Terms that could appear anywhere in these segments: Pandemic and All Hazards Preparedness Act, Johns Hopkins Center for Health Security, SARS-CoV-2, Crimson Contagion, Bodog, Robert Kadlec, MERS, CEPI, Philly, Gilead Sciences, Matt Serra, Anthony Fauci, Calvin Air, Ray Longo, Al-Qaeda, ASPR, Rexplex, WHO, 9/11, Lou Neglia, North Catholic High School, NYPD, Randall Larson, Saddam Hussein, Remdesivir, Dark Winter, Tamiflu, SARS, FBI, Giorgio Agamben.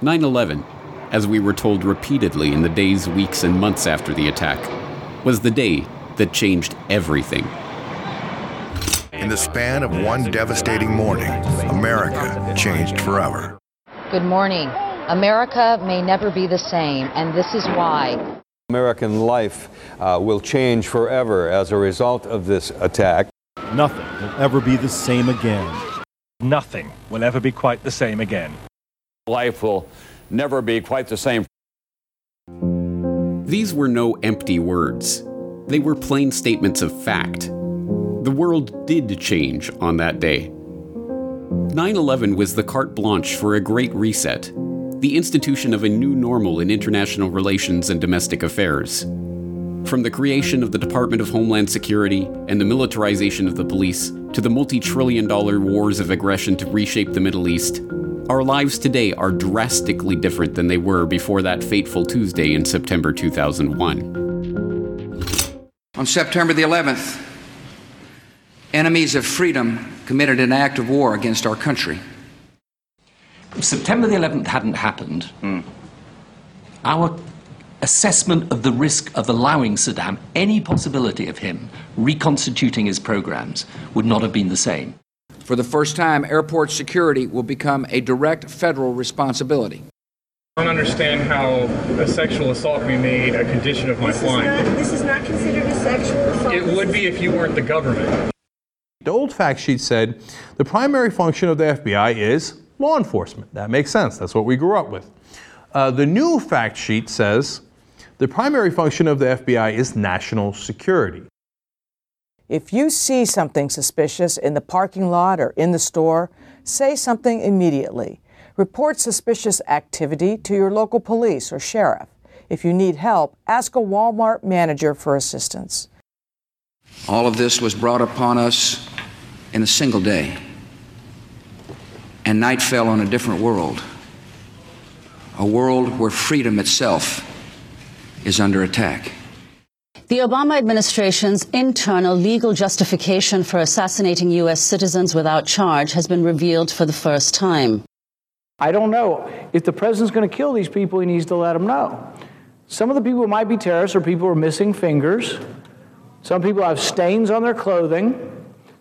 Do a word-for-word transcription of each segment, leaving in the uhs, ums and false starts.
nine eleven, as we were told repeatedly in the days, weeks, and months after the attack, was the day that changed everything. In the span of one devastating morning, America changed forever. Good morning. America may never be the same, and this is why. American life uh, will change forever as a result of this attack. Nothing will ever be the same again. Nothing will ever be quite the same again. Life will never be quite the same. These were no empty words. They were plain statements of fact. The world did change on that day. nine eleven was the carte blanche for a great reset, the institution of a new normal in international relations and domestic affairs. From the creation of the Department of Homeland Security and the militarization of the police to the multi-trillion dollar wars of aggression to reshape the Middle East, our lives today are drastically different than they were before that fateful Tuesday in September two thousand one. On September the eleventh, enemies of freedom committed an act of war against our country. If September the eleventh hadn't happened, mm. our assessment of the risk of allowing Saddam, any possibility of him reconstituting his programs, would not have been the same. For the first time, airport security will become a direct federal responsibility. I don't understand how a sexual assault can be made a condition of my flying. This is not considered a sexual assault. It would be if you weren't the government. The old fact sheet said the primary function of the F B I is law enforcement. That makes sense. That's what we grew up with. Uh, the new fact sheet says the primary function of the F B I is national security. If you see something suspicious in the parking lot or in the store, say something immediately. Report suspicious activity to your local police or sheriff. If you need help, ask a Walmart manager for assistance. All of this was brought upon us in a single day, and night fell on a different world, a world where freedom itself is under attack. The Obama administration's internal legal justification for assassinating U S citizens without charge has been revealed for the first time. I don't know. If the president's going to kill these people, he needs to let them know. Some of the people who might be terrorists are people who are missing fingers. Some people have stains on their clothing.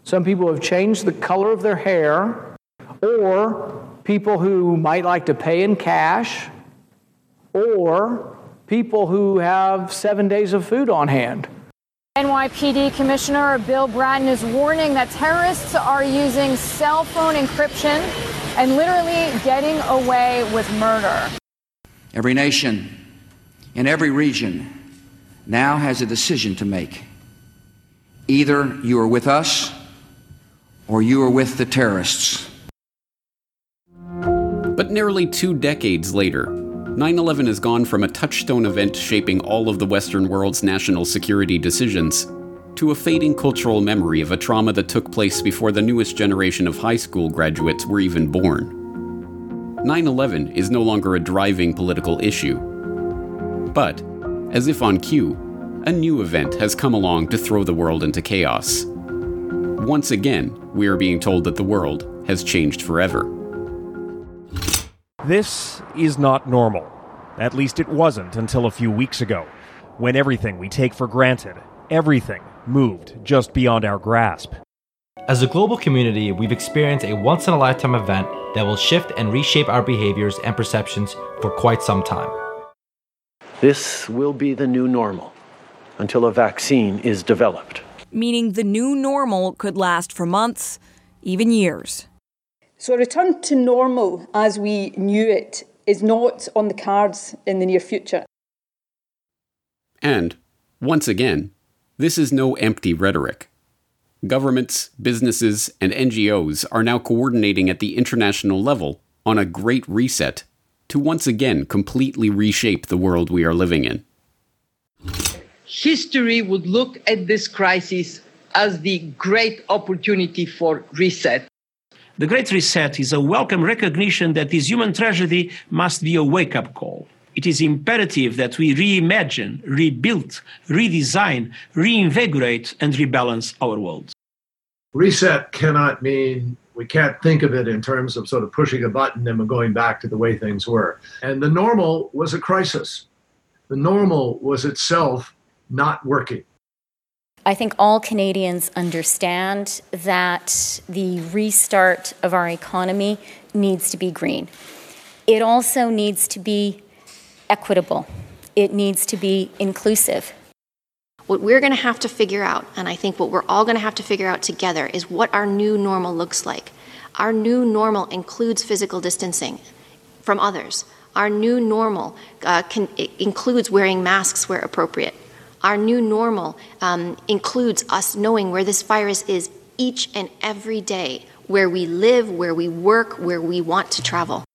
Some people have changed the color of their hair. Or people who might like to pay in cash. Or people who have seven days of food on hand. N Y P D Commissioner Bill Bratton is warning that terrorists are using cell phone encryption and literally getting away with murder. Every nation in every region now has a decision to make. Either you are with us or you are with the terrorists. But nearly two decades later, nine eleven has gone from a touchstone event shaping all of the Western world's national security decisions to a fading cultural memory of a trauma that took place before the newest generation of high school graduates were even born. nine eleven is no longer a driving political issue. But, as if on cue, a new event has come along to throw the world into chaos. Once again, we are being told that the world has changed forever. This is not normal. At least it wasn't until a few weeks ago, when everything we take for granted, everything, moved just beyond our grasp. As a global community, we've experienced a once-in-a-lifetime event that will shift and reshape our behaviors and perceptions for quite some time. This will be the new normal until a vaccine is developed. Meaning the new normal could last for months, even years. So a return to normal as we knew it is not on the cards in the near future. And, once again, this is no empty rhetoric. Governments, businesses, and N G Os are now coordinating at the international level on a great reset to once again completely reshape the world we are living in. History would look at this crisis as the great opportunity for reset. The Great Reset is a welcome recognition that this human tragedy must be a wake-up call. It is imperative that we reimagine, rebuild, redesign, reinvigorate, and rebalance our world. Reset cannot mean we can't think of it in terms of sort of pushing a button and going back to the way things were. And the normal was a crisis. The normal was itself not working. I think all Canadians understand that the restart of our economy needs to be green. It also needs to be equitable. It needs to be inclusive. What we're going to have to figure out, and I think what we're all going to have to figure out together, is what our new normal looks like. Our new normal includes physical distancing from others. Our new normal uh, can, includes wearing masks where appropriate. Our new normal um, includes us knowing where this virus is each and every day, where we live, where we work, where we want to travel.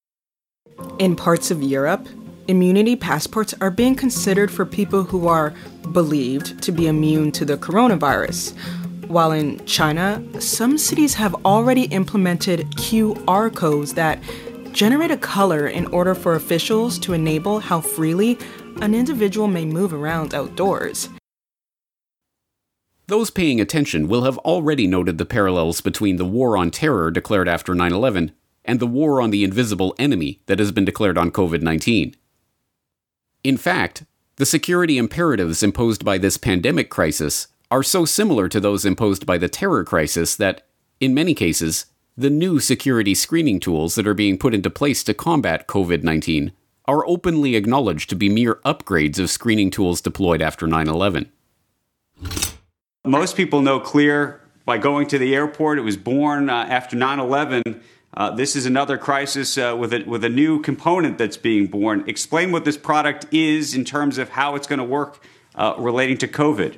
In parts of Europe, immunity passports are being considered for people who are believed to be immune to the coronavirus, while in China, some cities have already implemented Q R codes that generate a color in order for officials to enable how freely an individual may move around outdoors. Those paying attention will have already noted the parallels between the war on terror declared after nine eleven and the war on the invisible enemy that has been declared on covid nineteen. In fact, the security imperatives imposed by this pandemic crisis are so similar to those imposed by the terror crisis that, in many cases, the new security screening tools that are being put into place to combat covid nineteen are openly acknowledged to be mere upgrades of screening tools deployed after nine eleven. Most people know CLEAR by going to the airport. It was born uh, after nine eleven. Uh, this is another crisis uh, with, a, with a new component that's being born. Explain what this product is in terms of how it's going to work uh, relating to COVID.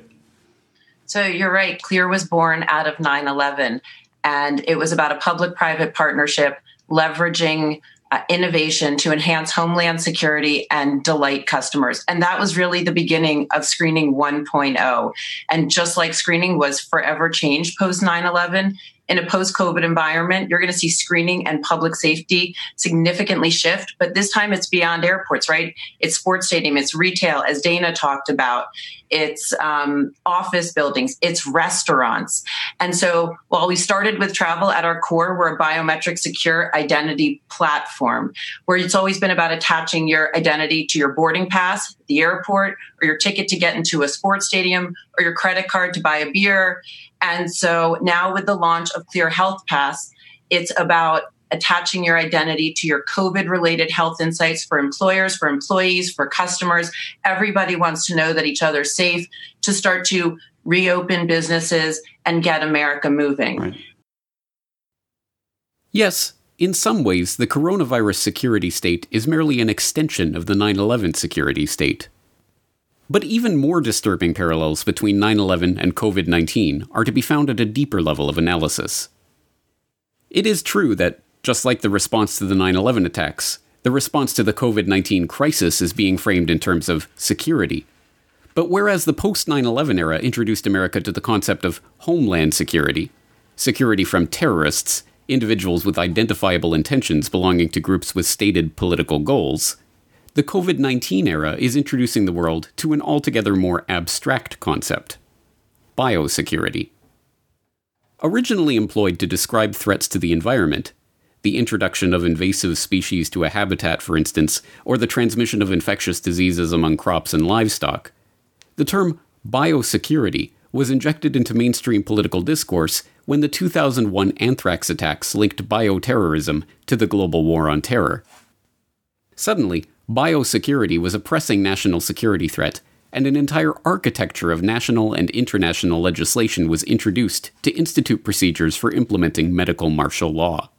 So you're right. CLEAR was born out of nine eleven, and it was about a public-private partnership leveraging uh, innovation to enhance homeland security and delight customers. And that was really the beginning of Screening one point oh. And just like screening was forever changed post nine eleven, in a post-COVID environment, you're going to see screening and public safety significantly shift. But this time it's beyond airports, right? It's sports stadium, it's retail, as Dana talked about. It's um, office buildings, it's restaurants. And so while we started with travel at our core, we're a biometric secure identity platform where it's always been about attaching your identity to your boarding pass, the airport, or your ticket to get into a sports stadium, or your credit card to buy a beer. And so now with the launch of CLEAR Health Pass, it's about attaching your identity to your COVID-related health insights for employers, for employees, for customers. Everybody wants to know that each other's safe to start to reopen businesses and get America moving. Right. Yes, in some ways, the coronavirus security state is merely an extension of the nine eleven security state. But even more disturbing parallels between nine eleven and covid nineteen are to be found at a deeper level of analysis. It is true that, just like the response to the nine eleven attacks, the response to the covid nineteen crisis is being framed in terms of security. But whereas the post-nine eleven era introduced America to the concept of homeland security, security from terrorists, individuals with identifiable intentions belonging to groups with stated political goals, the covid nineteen era is introducing the world to an altogether more abstract concept, biosecurity. Originally employed to describe threats to the environment, the introduction of invasive species to a habitat, for instance, or the transmission of infectious diseases among crops and livestock, the term biosecurity was injected into mainstream political discourse when the two thousand one anthrax attacks linked bioterrorism to the global war on terror. Suddenly, biosecurity was a pressing national security threat, and an entire architecture of national and international legislation was introduced to institute procedures for implementing medical martial law.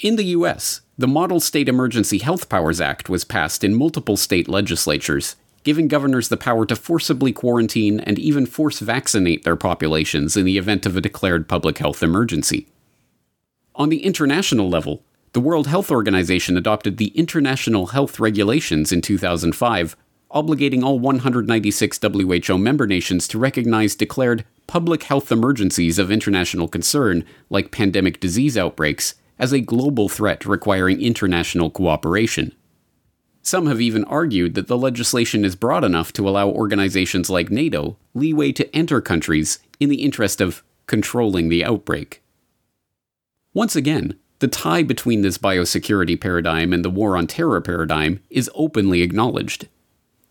In the U S, the Model State Emergency Health Powers Act was passed in multiple state legislatures, giving governors the power to forcibly quarantine and even force vaccinate their populations in the event of a declared public health emergency. On the international level, the World Health Organization adopted the International Health Regulations in two thousand five, obligating all one hundred ninety-six W H O member nations to recognize declared public health emergencies of international concern, like pandemic disease outbreaks, as a global threat requiring international cooperation. Some have even argued that the legislation is broad enough to allow organizations like NATO leeway to enter countries in the interest of controlling the outbreak. Once again, the tie between this biosecurity paradigm and the war on terror paradigm is openly acknowledged.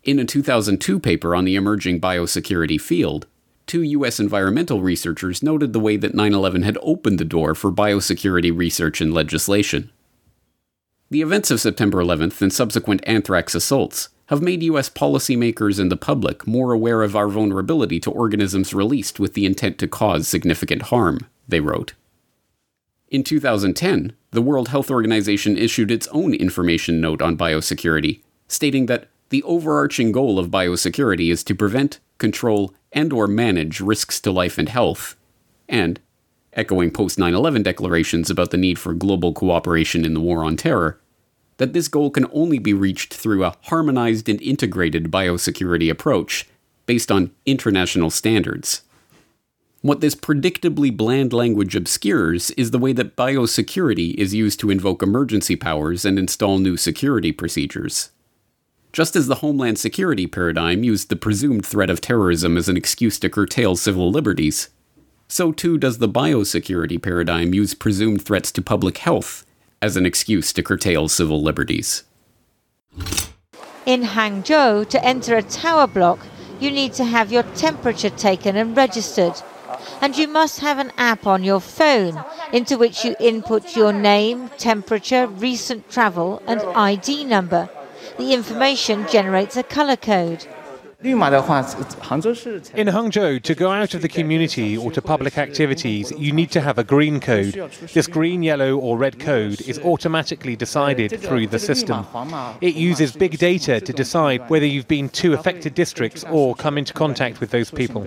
In a two thousand two paper on the emerging biosecurity field, two U S environmental researchers noted the way that nine eleven had opened the door for biosecurity research and legislation. The events of September eleventh and subsequent anthrax assaults have made U S policymakers and the public more aware of our vulnerability to organisms released with the intent to cause significant harm, they wrote. In two thousand ten, the World Health Organization issued its own information note on biosecurity, stating that the overarching goal of biosecurity is to prevent, control, and/or manage risks to life and health, and, echoing post nine eleven declarations about the need for global cooperation in the war on terror, that this goal can only be reached through a harmonized and integrated biosecurity approach based on international standards. What this predictably bland language obscures is the way that biosecurity is used to invoke emergency powers and install new security procedures. Just as the Homeland Security paradigm used the presumed threat of terrorism as an excuse to curtail civil liberties, so too does the biosecurity paradigm use presumed threats to public health as an excuse to curtail civil liberties. In Hangzhou, to enter a tower block, you need to have your temperature taken and registered. And you must have an app on your phone into which you input your name, temperature, recent travel, and I D number. The information generates a color code. In Hangzhou, to go out of the community or to public activities, you need to have a green code. This green, yellow or red code is automatically decided through the system. It uses big data to decide whether you've been to affected districts or come into contact with those people.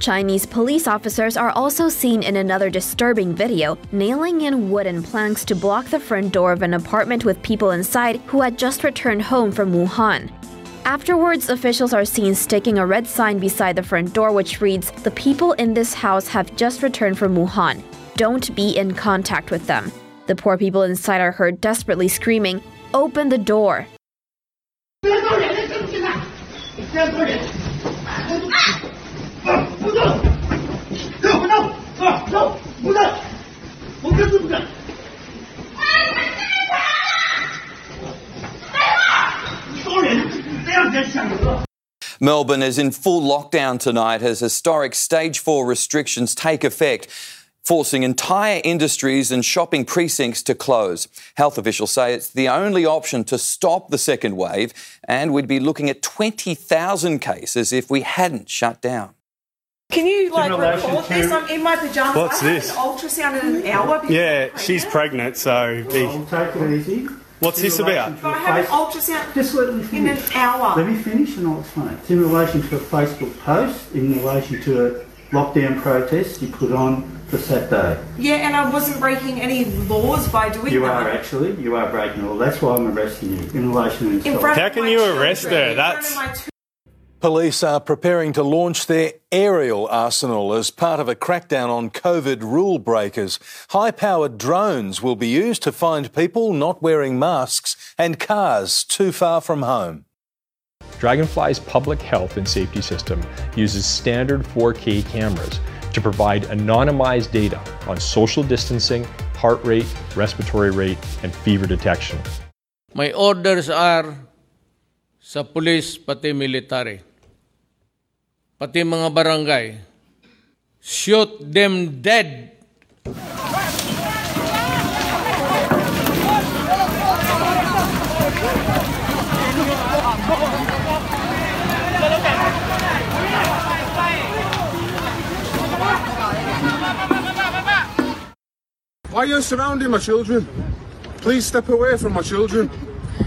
Chinese police officers are also seen in another disturbing video, nailing in wooden planks to block the front door of an apartment with people inside who had just returned home from Wuhan. Afterwards, officials are seen sticking a red sign beside the front door which reads, "The people in this house have just returned from Wuhan. Don't be in contact with them." The poor people inside are heard desperately screaming, "Open the door!" Melbourne is in full lockdown tonight as historic Stage four restrictions take effect, forcing entire industries and shopping precincts to close. Health officials say it's the only option to stop the second wave, and we'd be looking at twenty thousand cases if we hadn't shut down. Can you, like, report this? I'm in my pajamas. What's this? I had an ultrasound in an hour. Yeah, she's pregnant, so... Well, take it easy. What's this about? I have an ultrasound Just let me finish. in an hour. Let me finish and I'll explain. It's in relation to a Facebook post, in relation to a lockdown protest you put on for Saturday. Yeah, and I wasn't breaking any laws by doing that. You are, actually. You are breaking all. That's why I'm arresting you, in relation to... How can you arrest her? That's... Police are preparing to launch their aerial arsenal as part of a crackdown on COVID rule breakers. High-powered drones will be used to find people not wearing masks and cars too far from home. Dragonfly's public health and safety system uses standard four K cameras to provide anonymized data on social distancing, heart rate, respiratory rate, and fever detection. My orders are sa police pati military, pati mga barangay, shoot them dead! Why are you surrounding my children? Please step away from my children.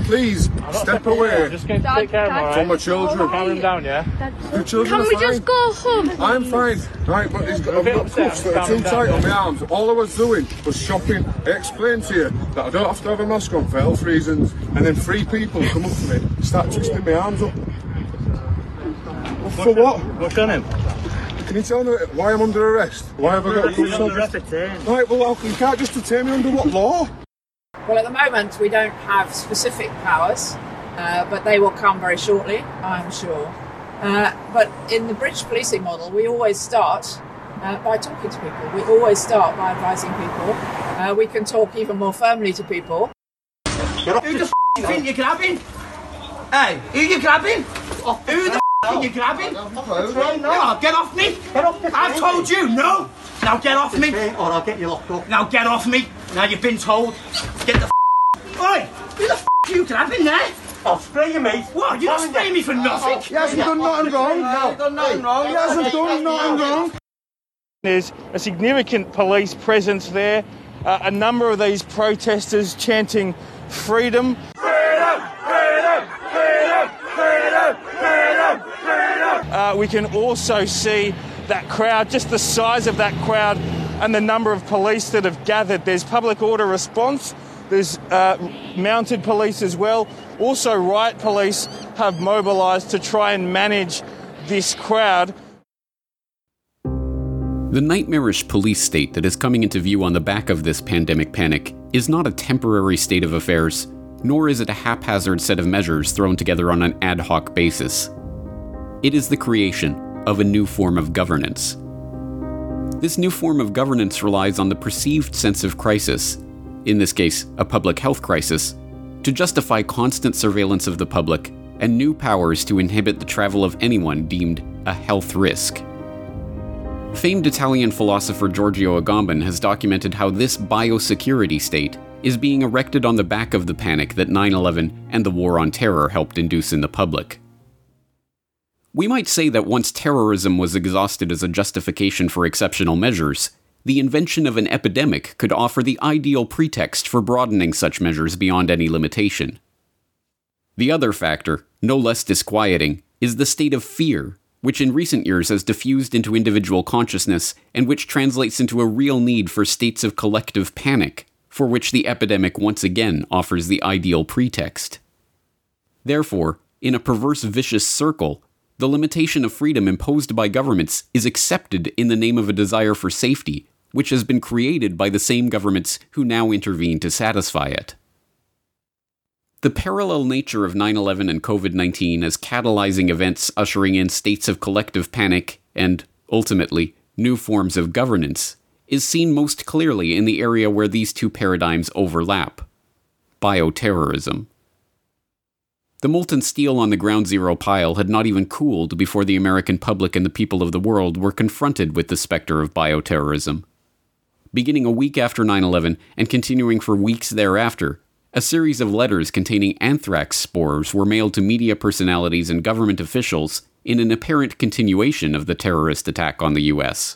Please, step away. I'm just going to Dad, take care of right? my children. Calm them down, yeah? Your children Can we are fine. just go home? I'm fine. Right, but he's got, I've got cuffs that are too tight down, on my arms. All I was doing was shopping. I explained to you that I don't have to have a mask on for health reasons. And then three people come up to me, start twisting my arms up. For What's what? What's on him? Can you tell me why I'm under arrest? Why have I got cuffs on? Right, well, you can't just detain me under what law? Well, at the moment, we don't have specific powers, uh, but they will come very shortly, I'm sure. Uh, but in the British policing model, we always start uh, by talking to people. We always start by advising people. Uh, we can talk even more firmly to people. Who the f*** you think you're grabbing? Hey, who you grabbing? Who the f*** are you grabbing? No, get off me! Get off the I've told you, no! Now get off me! Or I'll get you locked up. Now get off me! Now you've been told. Get the f***. Oi! Who the f*** are you grabbing there? I'll spray you, mate. What? You're not spraying me for nothing. He hasn't done nothing wrong. He hasn't done nothing wrong. He hasn't done nothing wrong. There's a significant police presence there. Uh, a number of these protesters chanting freedom. Freedom! Freedom! Freedom! Freedom! Freedom! Freedom! Uh, we can also see that crowd, just the size of that crowd and the number of police that have gathered. There's public order response. There's uh, mounted police as well. Also, riot police have mobilised to try and manage this crowd. The nightmarish police state that is coming into view on the back of this pandemic panic is not a temporary state of affairs, nor is it a haphazard set of measures thrown together on an ad hoc basis. It is the creation of a new form of governance. This new form of governance relies on the perceived sense of crisis, in this case, a public health crisis, to justify constant surveillance of the public and new powers to inhibit the travel of anyone deemed a health risk. Famed Italian philosopher Giorgio Agamben has documented how this biosecurity state is being erected on the back of the panic that nine eleven and the war on terror helped induce in the public. We might say that once terrorism was exhausted as a justification for exceptional measures, the invention of an epidemic could offer the ideal pretext for broadening such measures beyond any limitation. The other factor, no less disquieting, is the state of fear, which in recent years has diffused into individual consciousness and which translates into a real need for states of collective panic, for which the epidemic once again offers the ideal pretext. Therefore, in a perverse vicious circle, the limitation of freedom imposed by governments is accepted in the name of a desire for safety, which has been created by the same governments who now intervene to satisfy it. The parallel nature of nine eleven and COVID nineteen as catalyzing events ushering in states of collective panic and, ultimately, new forms of governance is seen most clearly in the area where these two paradigms overlap: bioterrorism. The molten steel on the ground zero pile had not even cooled before the American public and the people of the world were confronted with the specter of bioterrorism. Beginning a week after nine eleven and continuing for weeks thereafter, a series of letters containing anthrax spores were mailed to media personalities and government officials in an apparent continuation of the terrorist attack on the U S.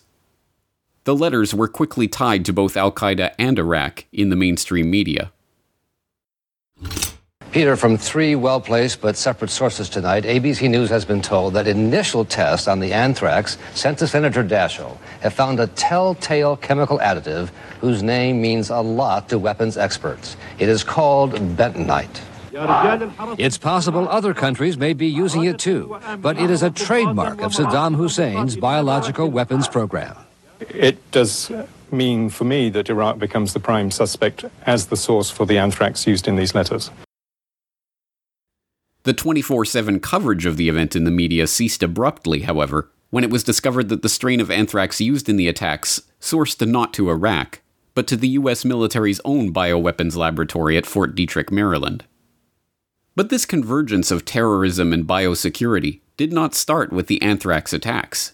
The letters were quickly tied to both Al-Qaeda and Iraq in the mainstream media. Peter, from three well-placed but separate sources tonight, A B C News has been told that initial tests on the anthrax sent to Senator Daschle have found a telltale chemical additive whose name means a lot to weapons experts. It is called bentonite. It's possible other countries may be using it too, but it is a trademark of Saddam Hussein's biological weapons program. It does mean for me that Iraq becomes the prime suspect as the source for the anthrax used in these letters. The twenty-four seven coverage of the event in the media ceased abruptly, however, when it was discovered that the strain of anthrax used in the attacks sourced not to Iraq, but to the U S military's own bioweapons laboratory at Fort Detrick, Maryland. But this convergence of terrorism and biosecurity did not start with the anthrax attacks.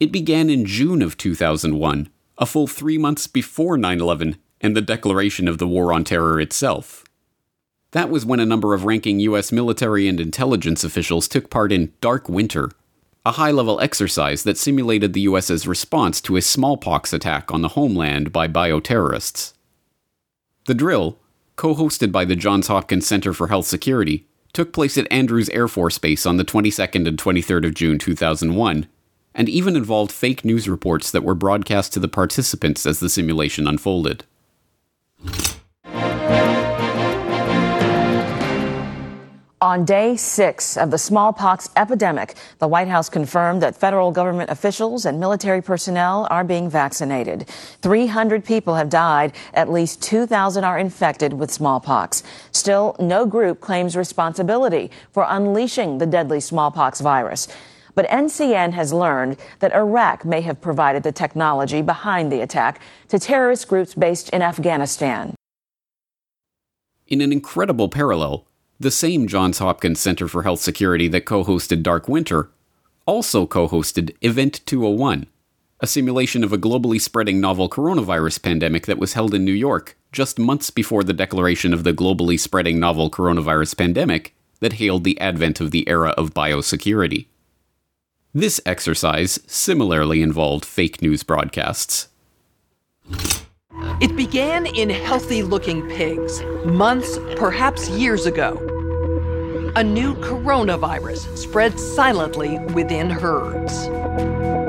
It began in June of two thousand one, a full three months before nine eleven and the declaration of the War on Terror itself. That was when a number of ranking U S military and intelligence officials took part in Dark Winter, a high-level exercise that simulated the U S's response to a smallpox attack on the homeland by bioterrorists. The drill, co-hosted by the Johns Hopkins Center for Health Security, took place at Andrews Air Force Base on the twenty-second and twenty-third of June two thousand one, and even involved fake news reports that were broadcast to the participants as the simulation unfolded. On day six of the smallpox epidemic, the White House confirmed that federal government officials and military personnel are being vaccinated. three hundred people have died. At least two thousand are infected with smallpox. Still, no group claims responsibility for unleashing the deadly smallpox virus. But N C N has learned that Iraq may have provided the technology behind the attack to terrorist groups based in Afghanistan. In an incredible parallel, the same Johns Hopkins Center for Health Security that co-hosted Dark Winter also co-hosted Event two oh one, a simulation of a globally spreading novel coronavirus pandemic that was held in New York just months before the declaration of the globally spreading novel coronavirus pandemic that hailed the advent of the era of biosecurity. This exercise similarly involved fake news broadcasts. It began in healthy-looking pigs, months, perhaps years ago. A new coronavirus spread silently within herds.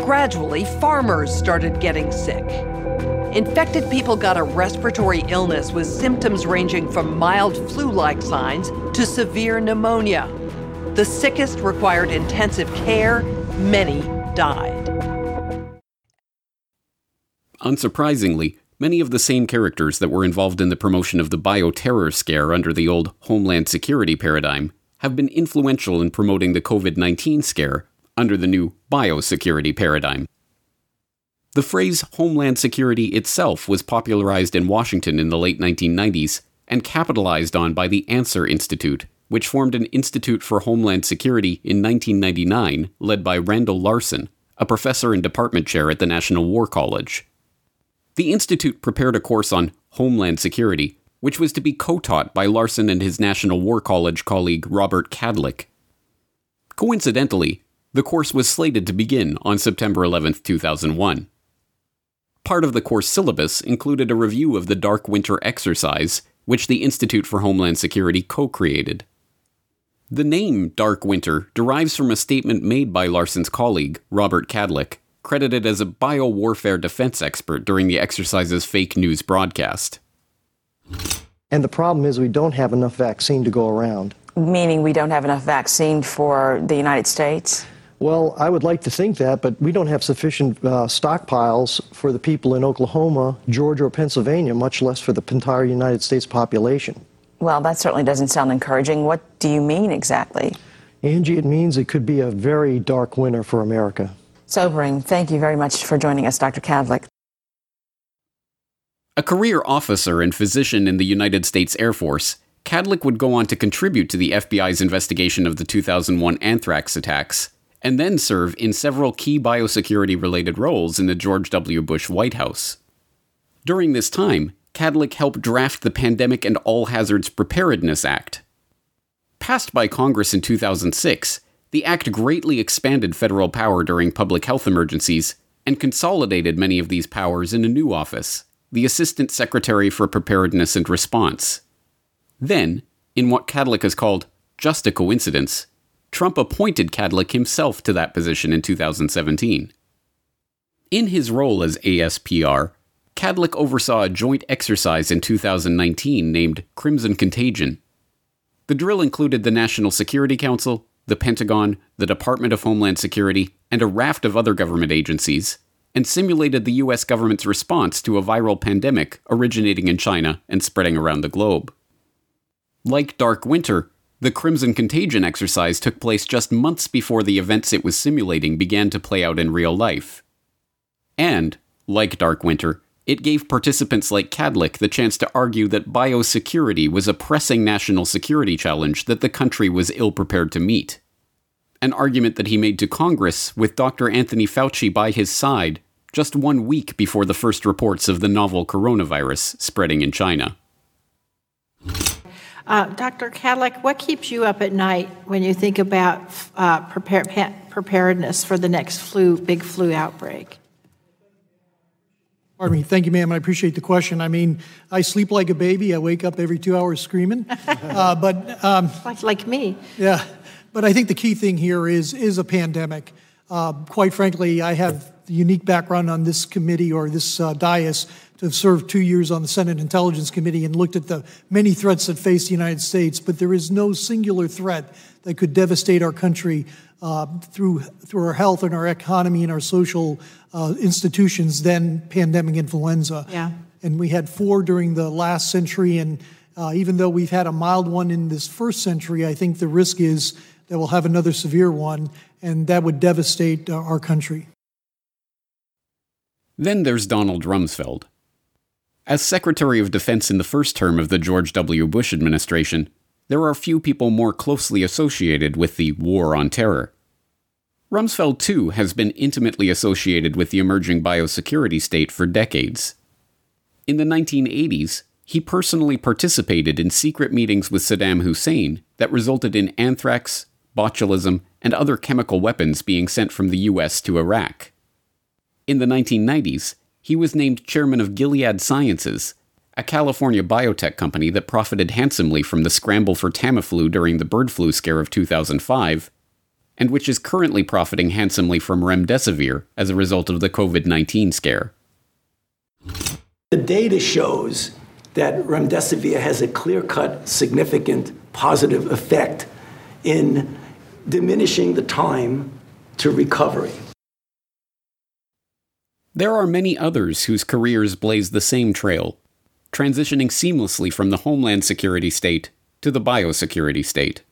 Gradually, farmers started getting sick. Infected people got a respiratory illness with symptoms ranging from mild flu-like signs to severe pneumonia. The sickest required intensive care. Many died. Unsurprisingly, many of the same characters that were involved in the promotion of the bioterror scare under the old Homeland Security paradigm have been influential in promoting the covid nineteen scare under the new biosecurity paradigm. The phrase Homeland Security itself was popularized in Washington in the late nineteen nineties and capitalized on by the Answer Institute, which formed an Institute for Homeland Security in nineteen ninety-nine led by Randall Larson, a professor and department chair at the National War College. The Institute prepared a course on Homeland Security, which was to be co-taught by Larson and his National War College colleague Robert Kadlec. Coincidentally, the course was slated to begin on September eleventh, two thousand one. Part of the course syllabus included a review of the Dark Winter exercise, which the Institute for Homeland Security co-created. The name Dark Winter derives from a statement made by Larson's colleague, Robert Kadlec, credited as a biowarfare defense expert during the exercise's fake news broadcast. And the problem is we don't have enough vaccine to go around. Meaning we don't have enough vaccine for the United States? Well, I would like to think that, but we don't have sufficient uh, stockpiles for the people in Oklahoma, Georgia, or Pennsylvania, much less for the entire United States population. Well, that certainly doesn't sound encouraging. What do you mean exactly? Angie, it means it could be a very dark winter for America. Sobering. Thank you very much for joining us, Doctor Kadlec. A career officer and physician in the United States Air Force, Kadlec would go on to contribute to the F B I's investigation of the two thousand one anthrax attacks, and then serve in several key biosecurity-related roles in the George W. Bush White House. During this time, Kadlec helped draft the Pandemic and All Hazards Preparedness Act. Passed by Congress in two thousand six, the act greatly expanded federal power during public health emergencies and consolidated many of these powers in a new office, the Assistant Secretary for Preparedness and Response. Then, in what Kadlec has called just a coincidence, Trump appointed Kadlec himself to that position in two thousand seventeen. In his role as A S P R, Kadlec oversaw a joint exercise in two thousand nineteen named Crimson Contagion. The drill included the National Security Council, the Pentagon, the Department of Homeland Security, and a raft of other government agencies, and simulated the U S government's response to a viral pandemic originating in China and spreading around the globe. Like Dark Winter, the Crimson Contagion exercise took place just months before the events it was simulating began to play out in real life. And, like Dark Winter, it gave participants like Kadlec the chance to argue that biosecurity was a pressing national security challenge that the country was ill-prepared to meet. An argument that he made to Congress with Doctor Anthony Fauci by his side just one week before the first reports of the novel coronavirus spreading in China. Uh, Doctor Kadlec, what keeps you up at night when you think about uh, prepare, pa- preparedness for the next flu, big flu outbreak? Pardon me. Thank you, ma'am. I appreciate the question. I mean, I sleep like a baby. I wake up every two hours screaming. uh, but um, like, like me. Yeah. But I think the key thing here is is a pandemic. Uh, quite frankly, I have the unique background on this committee or this uh, dais to have served two years on the Senate Intelligence Committee and looked at the many threats that face the United States, but there is no singular threat that could devastate our country uh, through through our health and our economy and our social uh, institutions than pandemic influenza. Yeah. And we had four during the last century, and uh, even though we've had a mild one in this first century, I think the risk is that we'll have another severe one. and that would devastate uh, our country. Then there's Donald Rumsfeld. As Secretary of Defense in the first term of the George W. Bush administration, there are few people more closely associated with the War on Terror. Rumsfeld, too, has been intimately associated with the emerging biosecurity state for decades. In the nineteen eighties, he personally participated in secret meetings with Saddam Hussein that resulted in anthrax, botulism, and other chemical weapons being sent from the U S to Iraq. In the nineteen nineties, he was named chairman of Gilead Sciences, a California biotech company that profited handsomely from the scramble for Tamiflu during the bird flu scare of two thousand five, and which is currently profiting handsomely from Remdesivir as a result of the COVID nineteen scare. The data shows that Remdesivir has a clear-cut, significant, positive effect in diminishing the time to recovery. There are many others whose careers blaze the same trail, transitioning seamlessly from the Homeland Security state to the biosecurity state.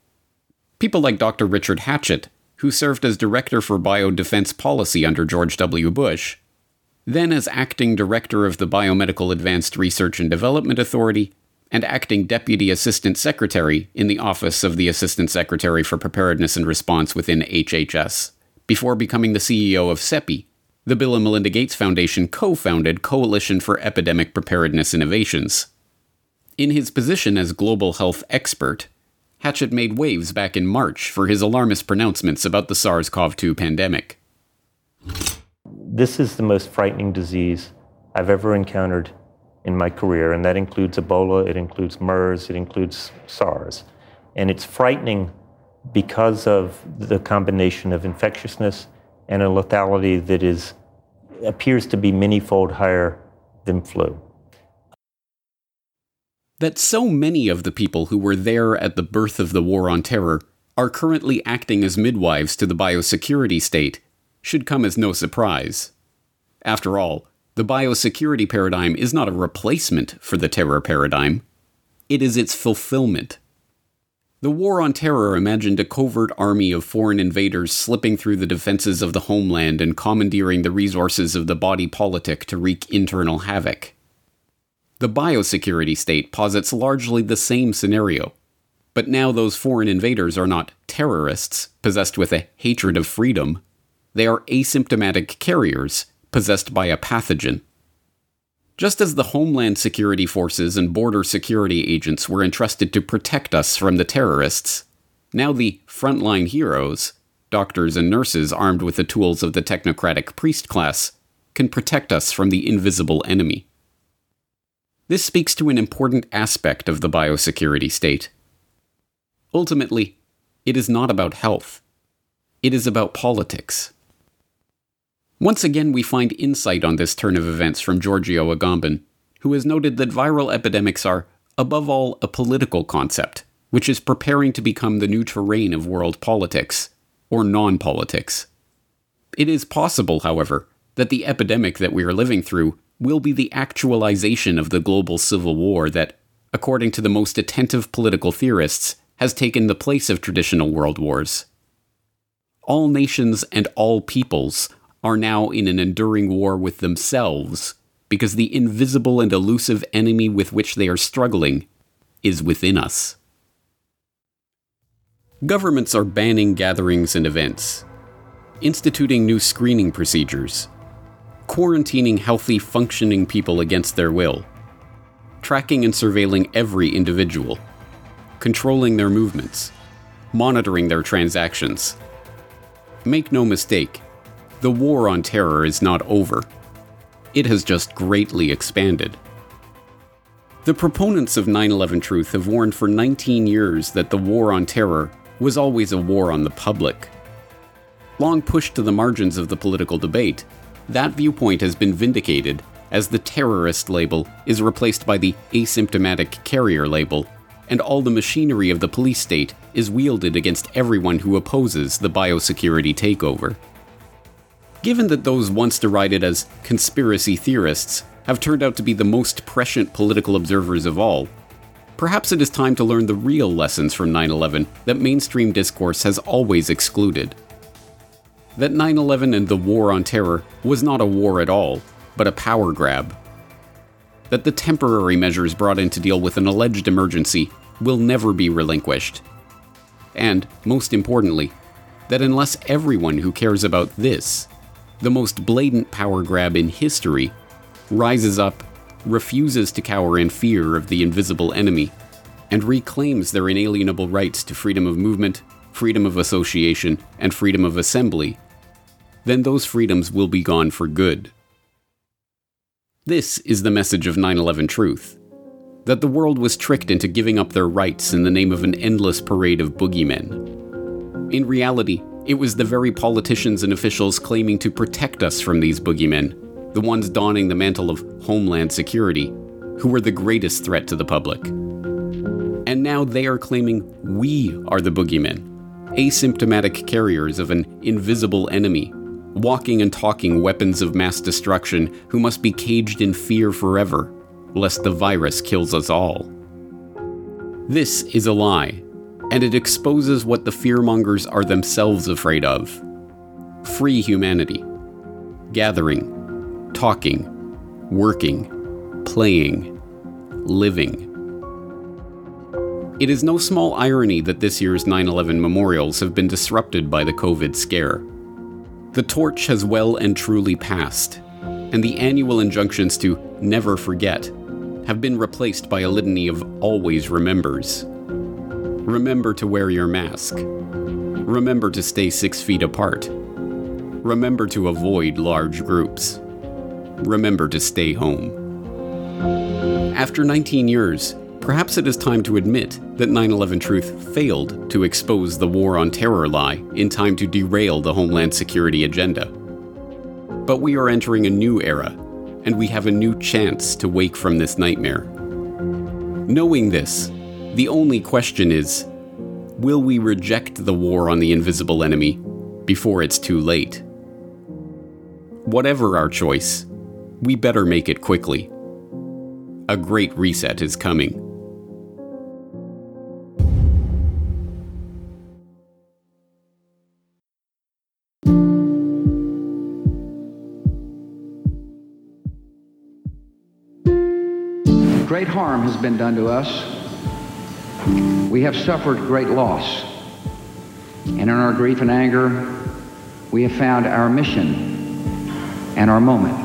People like Doctor Richard Hatchett, who served as Director for Biodefense Policy under George W. Bush, then as Acting Director of the Biomedical Advanced Research and Development Authority, and Acting Deputy Assistant Secretary in the Office of the Assistant Secretary for Preparedness and Response within H H S, before becoming the C E O of C E P I, the Bill and Melinda Gates Foundation co-founded Coalition for Epidemic Preparedness Innovations. In his position as global health expert, Hatchett made waves back in March for his alarmist pronouncements about the SARS-C o V two pandemic. This is the most frightening disease I've ever encountered in my career, and that includes Ebola, it includes MERS, it includes SARS. And it's frightening because of the combination of infectiousness and a lethality that is appears to be many-fold higher than flu. That so many of the people who were there at the birth of the War on Terror are currently acting as midwives to the biosecurity state should come as no surprise. After all, the biosecurity paradigm is not a replacement for the terror paradigm. It is its fulfillment. The War on Terror imagined a covert army of foreign invaders slipping through the defenses of the homeland and commandeering the resources of the body politic to wreak internal havoc. The biosecurity state posits largely the same scenario, but now those foreign invaders are not terrorists possessed with a hatred of freedom. They are asymptomatic carriers possessed by a pathogen. Just as the Homeland Security Forces and Border Security agents were entrusted to protect us from the terrorists, now the frontline heroes, doctors and nurses armed with the tools of the technocratic priest class, can protect us from the invisible enemy. This speaks to an important aspect of the biosecurity state. Ultimately, it is not about health. It is about politics. Once again, we find insight on this turn of events from Giorgio Agamben, who has noted that viral epidemics are, above all, a political concept, which is preparing to become the new terrain of world politics, or non-politics. It is possible, however, that the epidemic that we are living through will be the actualization of the global civil war that, according to the most attentive political theorists, has taken the place of traditional world wars. All nations and all peoples are now in an enduring war with themselves because the invisible and elusive enemy with which they are struggling is within us. Governments are banning gatherings and events, instituting new screening procedures, quarantining healthy, functioning people against their will, tracking and surveilling every individual, controlling their movements, monitoring their transactions. Make no mistake, the war on terror is not over. It has just greatly expanded. The proponents of nine eleven Truth have warned for nineteen years that the war on terror was always a war on the public. Long pushed to the margins of the political debate, that viewpoint has been vindicated as the terrorist label is replaced by the asymptomatic carrier label, and all the machinery of the police state is wielded against everyone who opposes the biosecurity takeover. Given that those once derided as conspiracy theorists have turned out to be the most prescient political observers of all, perhaps it is time to learn the real lessons from nine eleven that mainstream discourse has always excluded. that nine eleven and the War on Terror was not a war at all, but a power grab. That the temporary measures brought in to deal with an alleged emergency will never be relinquished. And, most importantly, that unless everyone who cares about this, the most blatant power grab in history, rises up, refuses to cower in fear of the invisible enemy, and reclaims their inalienable rights to freedom of movement, freedom of association, and freedom of assembly, then those freedoms will be gone for good. This is the message of nine eleven truth, that the world was tricked into giving up their rights in the name of an endless parade of boogeymen. In reality, it was the very politicians and officials claiming to protect us from these boogeymen, the ones donning the mantle of Homeland Security, who were the greatest threat to the public. And now they are claiming we are the boogeymen, asymptomatic carriers of an invisible enemy, walking and talking weapons of mass destruction who must be caged in fear forever, lest the virus kills us all. This is a lie, and it exposes what the fearmongers are themselves afraid of. Free humanity. Gathering. Talking. Working. Playing. Living. It is no small irony that this year's nine eleven memorials have been disrupted by the COVID scare. The torch has well and truly passed, and the annual injunctions to never forget have been replaced by a litany of always remembers. Remember to wear your mask. Remember to stay six feet apart. Remember to avoid large groups. Remember to stay home. After nineteen years, perhaps it is time to admit that nine eleven Truth failed to expose the War on Terror lie in time to derail the Homeland Security agenda. But we are entering a new era, and we have a new chance to wake from this nightmare. Knowing this, the only question is, will we reject the war on the invisible enemy before it's too late? Whatever our choice, we better make it quickly. A great reset is coming. Great harm has been done to us. We have suffered great loss. And in our grief and anger, we have found our mission and our moment.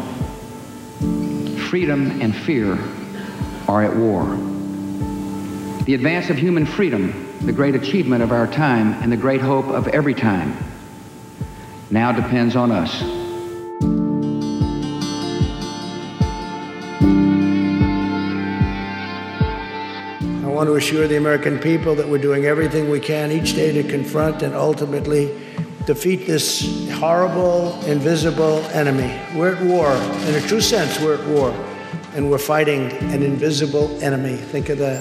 Freedom and fear are at war. The advance of human freedom, the great achievement of our time and the great hope of every time, now depends on us. I want to assure the American people that we're doing everything we can each day to confront and ultimately defeat this horrible, invisible enemy. We're at war. In a true sense, we're at war. And we're fighting an invisible enemy. Think of that.